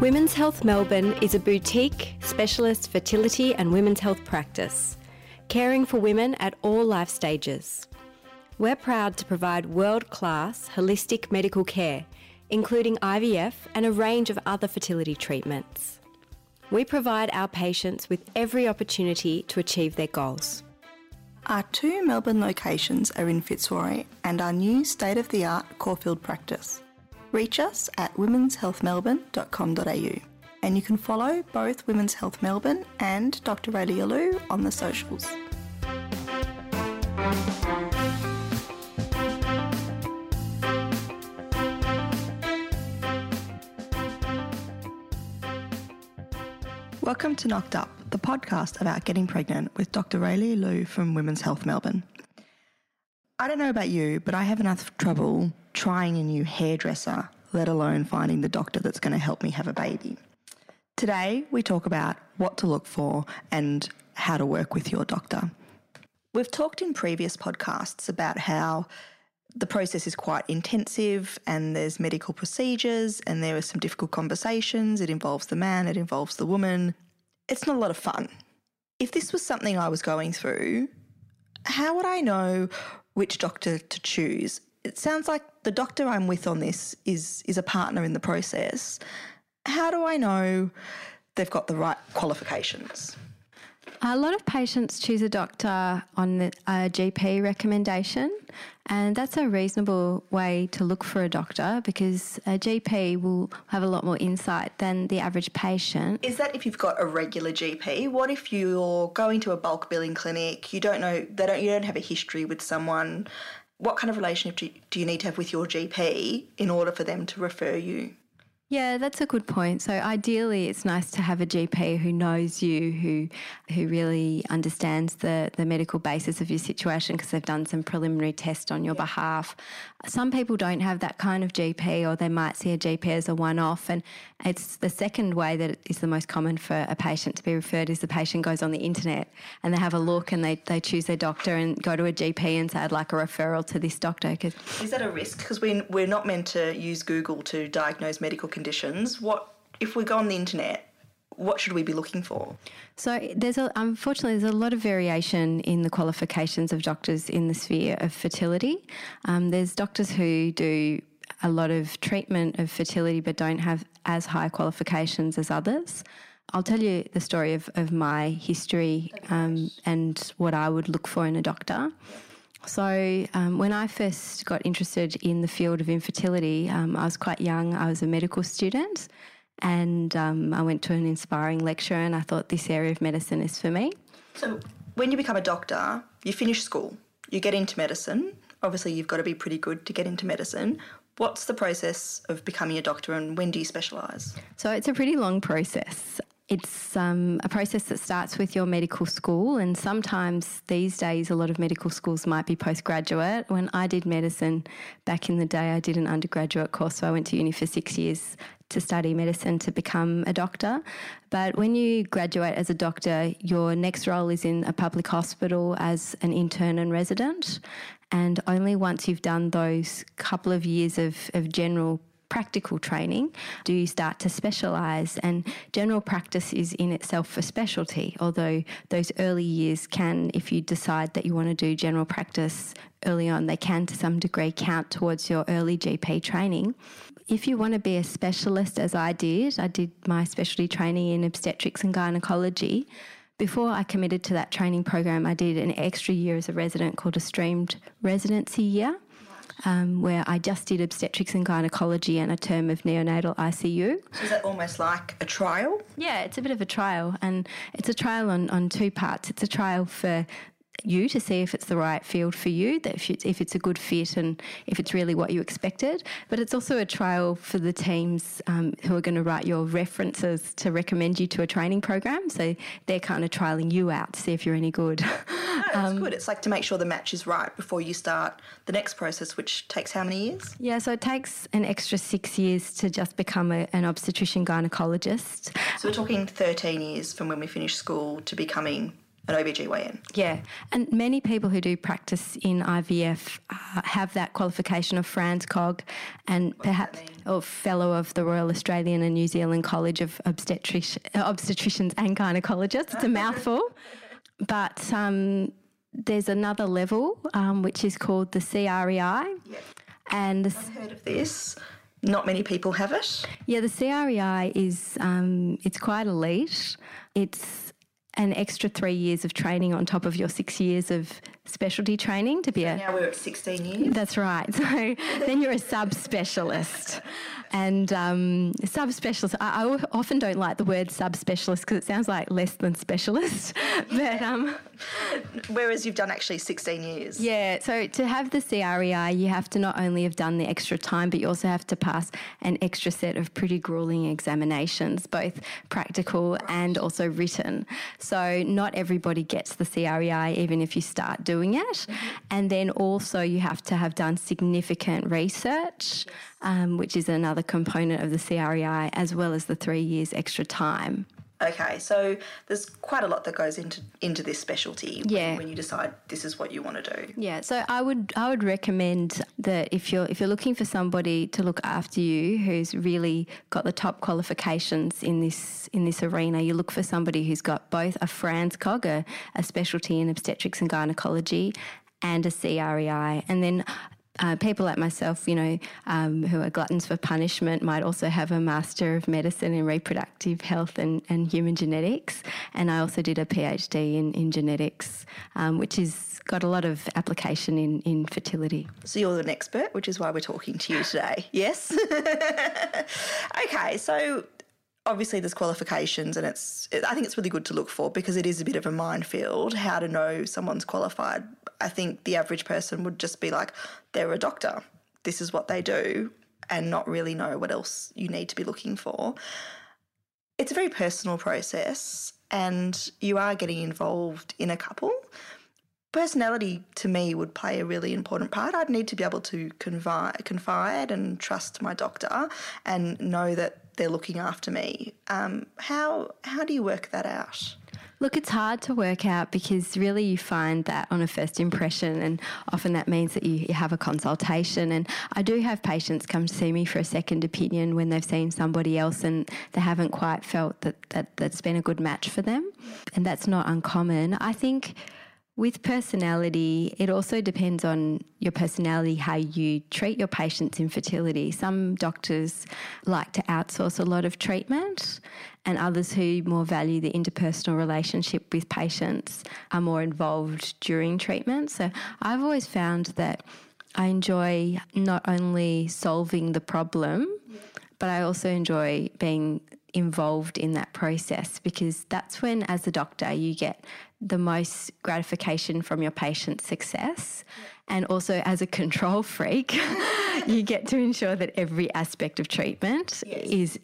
Women's Health Melbourne is a boutique, specialist fertility and women's health practice, caring for women at all life stages. We're proud to provide world-class holistic medical care, including IVF and a range of other fertility treatments. We provide our patients with every opportunity to achieve their goals. Our two Melbourne locations are in Fitzroy and our new state-of-the-art Caulfield practice. Reach us at womenshealthmelbourne.com.au and you can follow both Women's Health Melbourne and Dr. Rayleigh Alou on the socials. Welcome to Knocked Up, the podcast about getting pregnant with Dr. Rayleigh Alou from Women's Health Melbourne. I don't know about you, but I have enough trouble trying a new hairdresser, let alone finding the doctor that's going to help me have a baby. Today, we talk about what to look for and how to work with your doctor. We've talked in previous podcasts about how the process is quite intensive and there's medical procedures and there are some difficult conversations. It involves the man, it involves the woman. It's not a lot of fun. If this was something I was going through, how would I know which doctor to choose? It sounds like the doctor I'm with on this is a partner in the process. How do I know they've got the right qualifications? A lot of patients choose a doctor on a GP recommendation, and that's a reasonable way to look for a doctor because a GP will have a lot more insight than the average patient. Is that if you've got a regular GP? What if you're going to a bulk billing clinic, you don't have a history with someone? What kind of relationship do you need to have with your GP in order for them to refer you? Yeah, that's a good point. So ideally it's nice to have a GP who knows you, who really understands the medical basis of your situation because they've done some preliminary tests on your behalf. Some people don't have that kind of GP, or they might see a GP as a one-off, and it's the second way that is the most common for a patient to be referred is the patient goes on the internet and they have a look and they choose their doctor and go to a GP and say, I'd like a referral to this doctor. Is that a risk? Because we're not meant to use Google to diagnose medical conditions. What if we go on the internet? What should we be looking for? So unfortunately there's a lot of variation in the qualifications of doctors in the sphere of fertility. There's doctors who do a lot of treatment of fertility but don't have as high qualifications as others. I'll tell you the story of my history and what I would look for in a doctor. So when I first got interested in the field of infertility, I was quite young. I was a medical student and I went to an inspiring lecture and I thought this area of medicine is for me. So when you become a doctor, you finish school, you get into medicine. Obviously, you've got to be pretty good to get into medicine. What's the process of becoming a doctor and when do you specialise? So it's a pretty long process. It's a process that starts with your medical school, and sometimes these days a lot of medical schools might be postgraduate. When I did medicine back in the day, I did an undergraduate course, so I went to uni for 6 years to study medicine to become a doctor. But when you graduate as a doctor, your next role is in a public hospital as an intern and resident, and only once you've done those couple of years of general practical training do you start to specialise, and general practice is in itself a specialty, although those early years can, if you decide that you want to do general practice early on, they can to some degree count towards your early GP training. If you want to be a specialist, as I did my specialty training in obstetrics and gynaecology. Before I committed to that training program, I did an extra year as a resident called a streamed residency year, where I just did obstetrics and gynaecology and a term of neonatal ICU. So is that almost like a trial? Yeah, it's a bit of a trial, and it's a trial on two parts. It's a trial for you to see if it's the right field for you, that if it's a good fit and if it's really what you expected. But it's also a trial for the teams who are going to write your references to recommend you to a training program. So they're kind of trialling you out to see if you're any good. That's good. It's like to make sure the match is right before you start the next process, which takes how many years? Yeah, so it takes an extra 6 years to just become an obstetrician gynaecologist. So we're talking 13 years from when we finish school to becoming an OBGYN. Yeah, and many people who do practice in IVF have that qualification of FRANZCOG and perhaps or Fellow of the Royal Australian and New Zealand College of Obstetricians and Gynecologists. It's a mouthful. But there's another level which is called the CREI. Yep. And I've heard of this. Not many people have it. Yeah, the CREI is it's quite elite. It's an extra 3 years of training on top of your 6 years of specialty training to be so now we're at 16 years. That's right. So then you're a subspecialist. And subspecialist, I often don't like the word subspecialist because it sounds like less than specialist. But whereas you've done actually 16 years. Yeah, so to have the CREI, you have to not only have done the extra time, but you also have to pass an extra set of pretty gruelling examinations, both practical and also written. So not everybody gets the CREI, even if you start doing it. Mm-hmm. And then also you have to have done significant research, yes. Which is another component of the CREI, as well as the 3 years extra time. Okay, so there's quite a lot that goes into this specialty when you decide this is what you want to do. Yeah, so I would recommend that if you're looking for somebody to look after you who's really got the top qualifications in this arena, you look for somebody who's got both a FRANZCOG, a specialty in obstetrics and gynecology, and a CREI, and then people like myself, who are gluttons for punishment might also have a Master of Medicine in Reproductive Health and Human Genetics. And I also did a PhD in genetics, which has got a lot of application in fertility. So you're an expert, which is why we're talking to you today. Yes? Okay, so obviously there's qualifications and I think it's really good to look for because it is a bit of a minefield how to know someone's qualified. I think the average person would just be like, they're a doctor, this is what they do, and not really know what else you need to be looking for. It's a very personal process and you are getting involved in a couple. Personality to me would play a really important part. I'd need to be able to confide and trust my doctor and know that they're looking after me. How do you work that out? Look, it's hard to work out because really you find that on a first impression, and often that means that you have a consultation. And I do have patients come to see me for a second opinion when they've seen somebody else and they haven't quite felt that's been a good match for them. And that's not uncommon. I think with personality, it also depends on your personality, how you treat your patients in fertility. Some doctors like to outsource a lot of treatment and others who more value the interpersonal relationship with patients are more involved during treatment. So I've always found that I enjoy not only solving the problem, but I also enjoy being involved in that process because that's when, as a doctor, you get the most gratification from your patient's success. And also as a control freak, you get to ensure that every aspect of treatment is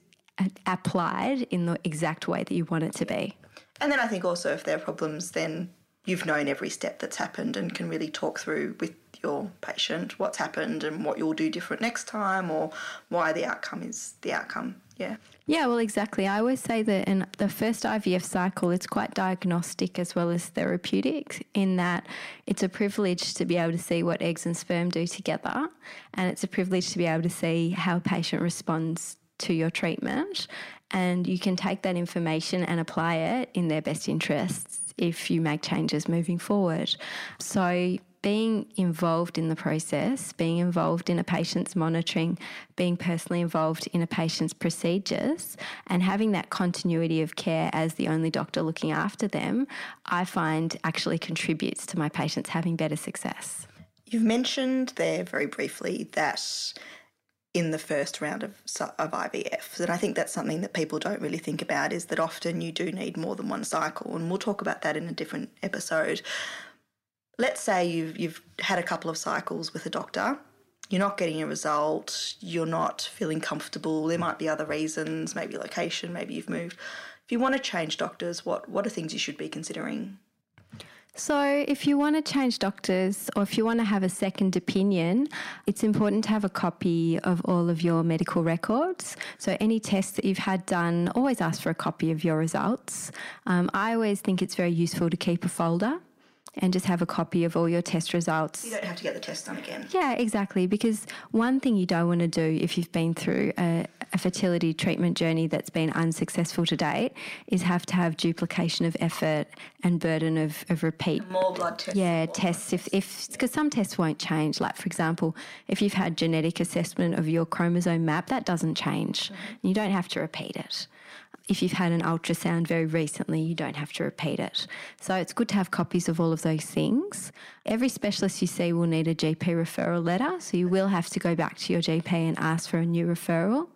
applied in the exact way that you want it to be. And then I think also if there are problems, then you've known every step that's happened and can really talk through with your patient what's happened and what you'll do different next time or why the outcome is the outcome. Yeah. Yeah, well, exactly. I always say that in the first IVF cycle, it's quite diagnostic as well as therapeutic in that it's a privilege to be able to see what eggs and sperm do together, and it's a privilege to be able to see how a patient responds to your treatment, and you can take that information and apply it in their best interests if you make changes moving forward. So being involved in the process, being involved in a patient's monitoring, being personally involved in a patient's procedures and having that continuity of care as the only doctor looking after them, I find actually contributes to my patients having better success. You've mentioned there very briefly that in the first round of IVF. And I think that's something that people don't really think about is that often you do need more than one cycle, and we'll talk about that in a different episode. Let's say you've had a couple of cycles with a doctor, you're not getting a result, you're not feeling comfortable, there might be other reasons, maybe location, maybe you've moved. If you want to change doctors, what are things you should be considering? So if you want to change doctors or if you want to have a second opinion, it's important to have a copy of all of your medical records. So any tests that you've had done, always ask for a copy of your results. I always think it's very useful to keep a folder and just have a copy of all your test results. You don't have to get the test done again. Yeah, exactly, because one thing you don't want to do if you've been through a fertility treatment journey that's been unsuccessful to date is have to have duplication of effort and burden of repeat. And more blood tests. Yeah, tests, because some tests won't change. Like, for example, if you've had genetic assessment of your chromosome map, that doesn't change. Mm-hmm. You don't have to repeat it. If you've had an ultrasound very recently, you don't have to repeat it. So it's good to have copies of all of those things. Every specialist you see will need a GP referral letter, so you will have to go back to your GP and ask for a new referral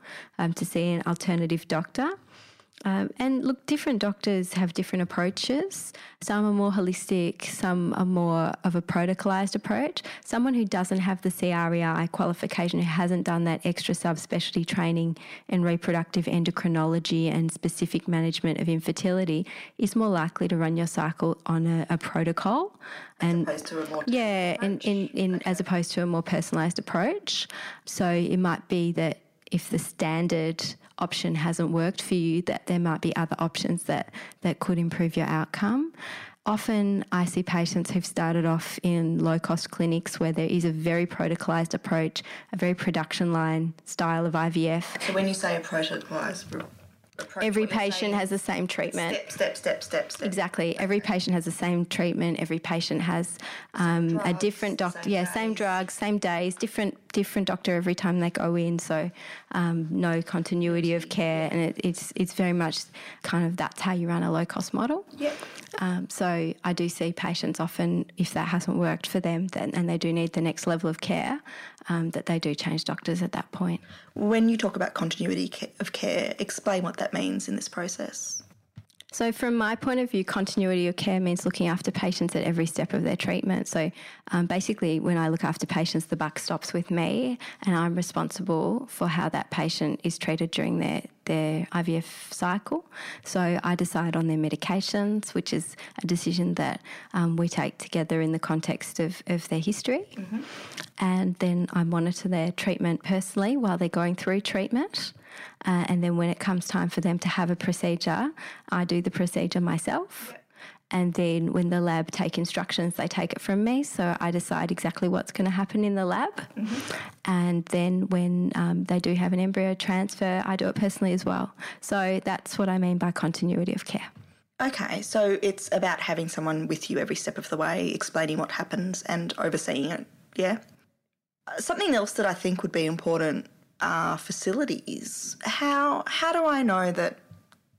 to see an alternative doctor. And look, different doctors have different approaches. Some are more holistic, some are more of a protocolised approach. Someone who doesn't have the CREI qualification, who hasn't done that extra subspecialty training in reproductive endocrinology and specific management of infertility, is more likely to run your cycle on a protocol. As opposed to a more personalised approach. So it might be that if the standard option hasn't worked for you, that there might be other options that could improve your outcome. Often I see patients who've started off in low-cost clinics where there is a very protocolised approach, a very production line style of IVF. So when you say a protocolised approach, every patient has the same treatment. Step. Exactly. Every patient has the same treatment. Every patient has a different doctor. Same drugs, same days, different doctor every time they go in, so no continuity of care, and it's very much kind of that's how you run a low-cost model. Yep. So I do see patients often, if that hasn't worked for them and they do need the next level of care, that they do change doctors at that point. When you talk about continuity of care, explain what that means in this process. So from my point of view, continuity of care means looking after patients at every step of their treatment. So basically when I look after patients, the buck stops with me and I'm responsible for how that patient is treated during their IVF cycle. So I decide on their medications, which is a decision that we take together in the context of their history. Mm-hmm. And then I monitor their treatment personally while they're going through treatment. And then when it comes time for them to have a procedure, I do the procedure myself. And then when the lab take instructions, they take it from me. So I decide exactly what's going to happen in the lab. Mm-hmm. And then when they do have an embryo transfer, I do it personally as well. So that's what I mean by continuity of care. Okay, so it's about having someone with you every step of the way, explaining what happens and overseeing it, yeah? Something else that I think would be important are facilities. How do I know that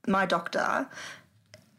my doctor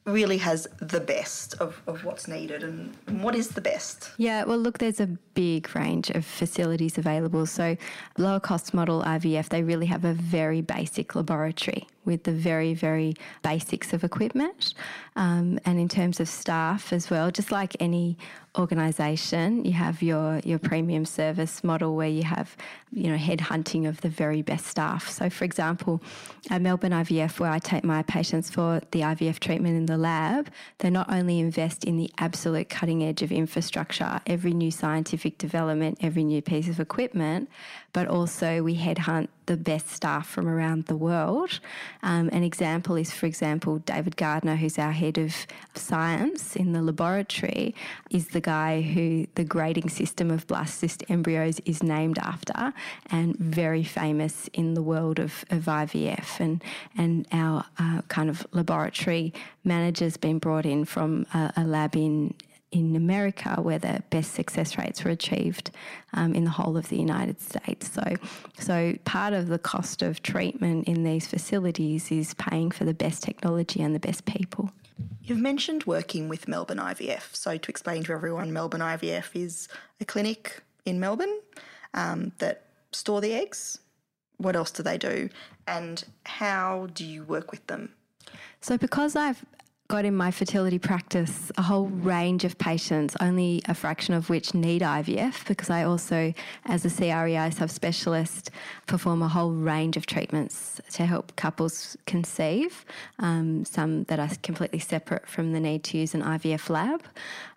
really has the best of what's needed, and what is the best? Yeah, well, look, there's a big range of facilities available. So lower cost model IVF, they really have a very basic laboratory with the very, very basics of equipment. And in terms of staff as well, just like any organisation, you have your premium service model where you have, headhunting of the very best staff. So for example, at Melbourne IVF, where I take my patients for the IVF treatment in the lab, they not only invest in the absolute cutting edge of infrastructure, every new scientific development, every new piece of equipment, but also we headhunt the best staff from around the world. An example is, for example, David Gardner, who's our head of science in the laboratory, is the guy who the grading system of blastocyst embryos is named after, and very famous in the world of IVF. And our kind of laboratory manager's been brought in from a lab in America where the best success rates were achieved in the whole of the United States. So part of the cost of treatment in these facilities is paying for the best technology and the best people. You've mentioned working with Melbourne IVF. So to explain to everyone, Melbourne IVF is a clinic in Melbourne that store the eggs. What else do they do? And how do you work with them? So because I've got in my fertility practice a whole range of patients, only a fraction of which need IVF, because I also, as a CREI subspecialist, perform a whole range of treatments to help couples conceive, some that are completely separate from the need to use an IVF lab.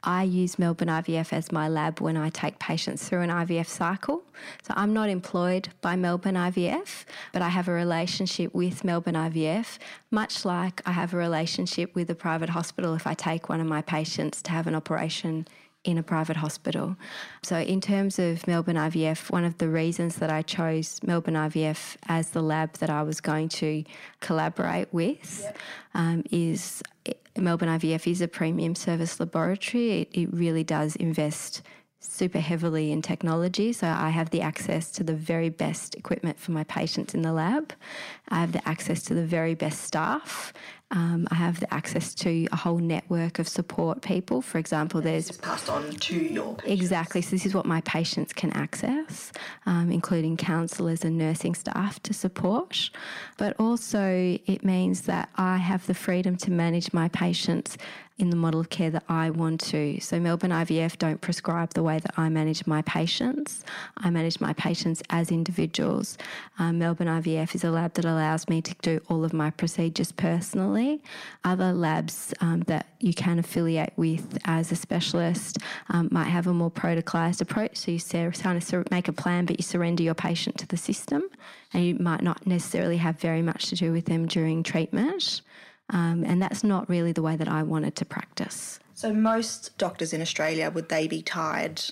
I use Melbourne IVF as my lab when I take patients through an IVF cycle. So I'm not employed by Melbourne IVF, but I have a relationship with Melbourne IVF, much like I have a relationship with a private hospital if I take one of my patients to have an operation in a private hospital. So in terms of Melbourne IVF, one of the reasons that I chose Melbourne IVF as the lab that I was going to collaborate with, yep, is Melbourne IVF is a premium service laboratory. It really does invest super heavily in technology, so I have the access to the very best equipment for my patients in the lab. I have the access to the very best staff. I have the access to a whole network of support people. For example, there's... This is passed on to your patients. Exactly. So this is what my patients can access, including counsellors and nursing staff to support. But also it means that I have the freedom to manage my patients in the model of care that I want to. So Melbourne IVF don't prescribe the way that I manage my patients. I manage my patients as individuals. Melbourne IVF is a lab that allows me to do all of my procedures personally. Other labs that you can affiliate with as a specialist might have a more protocolised approach. So you kind of make a plan, but you surrender your patient to the system, and you might not necessarily have very much to do with them during treatment. And that's not really the way that I wanted to practice. So most doctors in Australia, would they be tied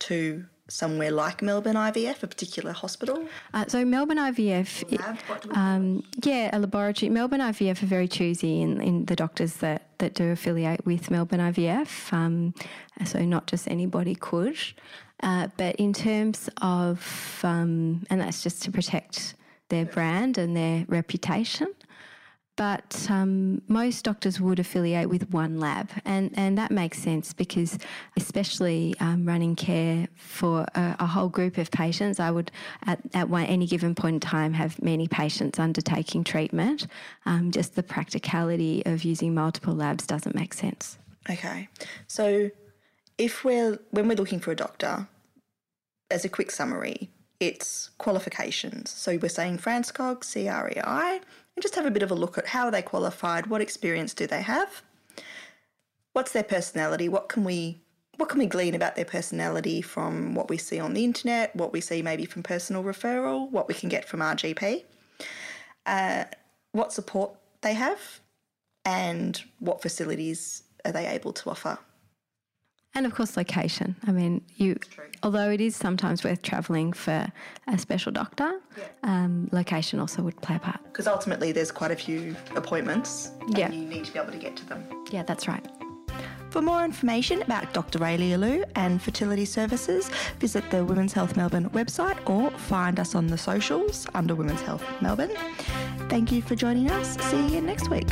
to somewhere like Melbourne IVF, a particular hospital? So Melbourne IVF, a laboratory. Melbourne IVF are very choosy in the doctors that do affiliate with Melbourne IVF, so not just anybody could. But in terms of, and that's just to protect their brand and their reputation. But most doctors would affiliate with one lab, and that makes sense because especially running care for a whole group of patients, I would at any given point in time have many patients undertaking treatment. Just the practicality of using multiple labs doesn't make sense. Okay. So when we're looking for a doctor, as a quick summary, it's qualifications. So we're saying FRANZCOG, CREI, and just have a bit of a look at how are they qualified, what experience do they have, what's their personality, what can we glean about their personality from what we see on the internet, what we see maybe from personal referral, what we can get from our GP, what support they have, and what facilities are they able to offer. And of course, location. I mean, although it is sometimes worth travelling for a special doctor, yeah, location also would play a part. Because ultimately there's quite a few appointments and yeah, you need to be able to get to them. Yeah, that's right. For more information about Dr. Rayleigh Alou and fertility services, visit the Women's Health Melbourne website or find us on the socials under Women's Health Melbourne. Thank you for joining us. See you next week.